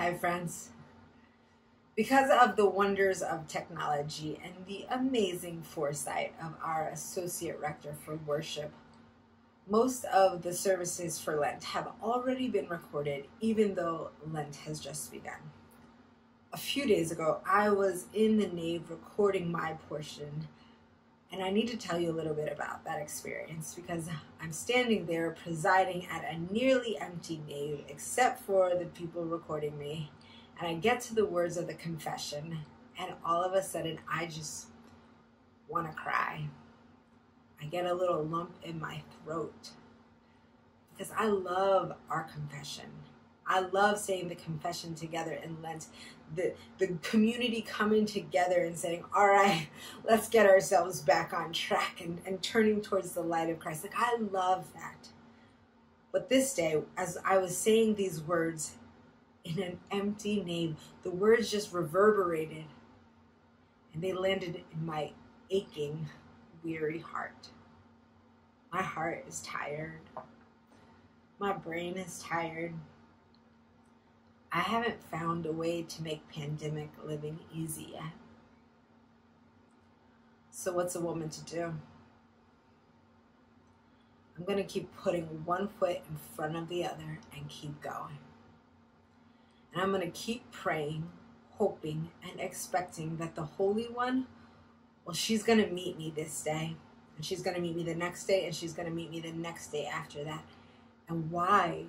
Hi friends. Because of the wonders of technology and the amazing foresight of our Associate Rector for Worship, most of the services for Lent have already been recorded, even though Lent has just begun. A few days ago, I was in the nave recording my portion, and I need to tell you a little bit about that experience because I'm standing there presiding at a nearly empty nave except for the people recording me. And I get to the words of the confession, and all of a sudden, I just want to cry. I get a little lump in my throat because I love our confession. I love saying the confession together in Lent, the community coming together and saying, all right, let's get ourselves back on track and turning towards the light of Christ. Like, I love that. But this day, as I was saying these words, in an empty nave, the words just reverberated and they landed in my aching, weary heart. My heart is tired. My brain is tired. I haven't found a way to make pandemic living easy yet. So what's a woman to do? I'm going to keep putting one foot in front of the other and keep going. And I'm going to keep praying, hoping, and expecting that the Holy One, well, she's going to meet me this day, and she's going to meet me the next day, and she's going to meet me the next day after that. And why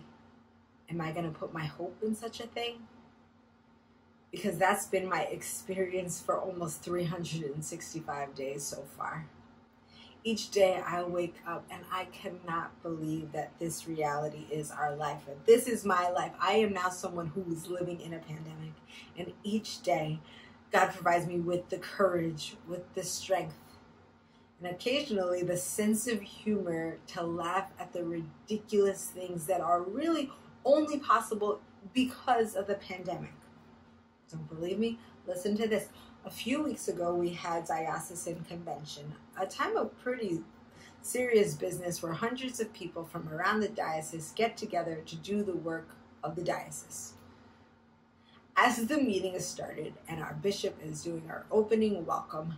am I going to put my hope in such a thing? Because that's been my experience for almost 365 days so far. Each day I wake up and I cannot believe that this reality is our life. And this is my life. I am now someone who is living in a pandemic. And each day, God provides me with the courage, with the strength, and occasionally the sense of humor to laugh at the ridiculous things that are really only possible because of the pandemic. Don't believe me? Listen to this. A few weeks ago, we had Diocesan Convention, a time of pretty serious business where hundreds of people from around the diocese get together to do the work of the diocese. As the meeting is started and our bishop is doing our opening welcome,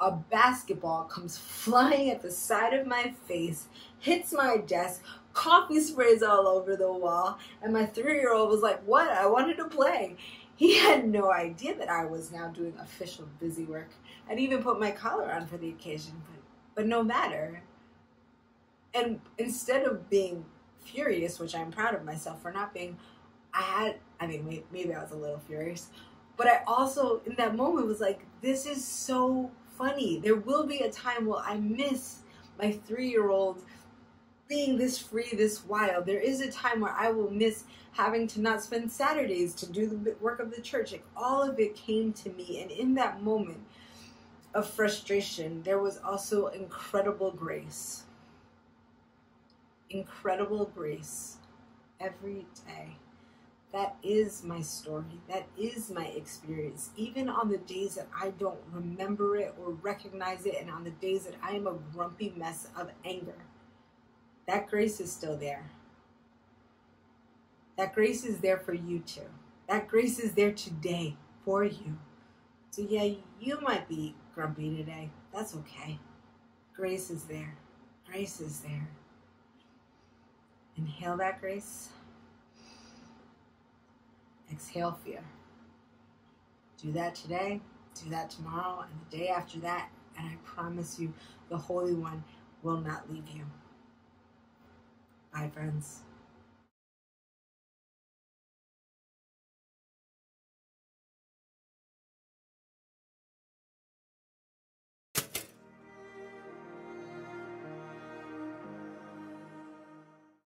a basketball comes flying at the side of my face, hits my desk, coffee sprays all over the wall, and my 3-year-old was like, "What? I wanted to play." He had no idea that I was now doing official busy work. I'd even put my collar on for the occasion, but no matter. And instead of being furious, which I'm proud of myself for not being, maybe I was a little furious, but I also, in that moment, was like, this is so funny. There will be a time where I miss my 3-year-old being this free, this wild. There is a time where I will miss having to not spend Saturdays to do the work of the church. Like, all of it came to me, and in that moment of frustration, there was also incredible grace. Incredible grace every day. That is my story. That is my experience. Even on the days that I don't remember it or recognize it, and on the days that I am a grumpy mess of anger, that grace is still there. That grace is there for you too. That grace is there today for you. So yeah, you might be grumpy today. That's okay. Grace is there. Grace is there. Inhale that grace. Exhale fear. Do that today. Do that tomorrow and the day after that. And I promise you, the Holy One will not leave you. Bye, friends.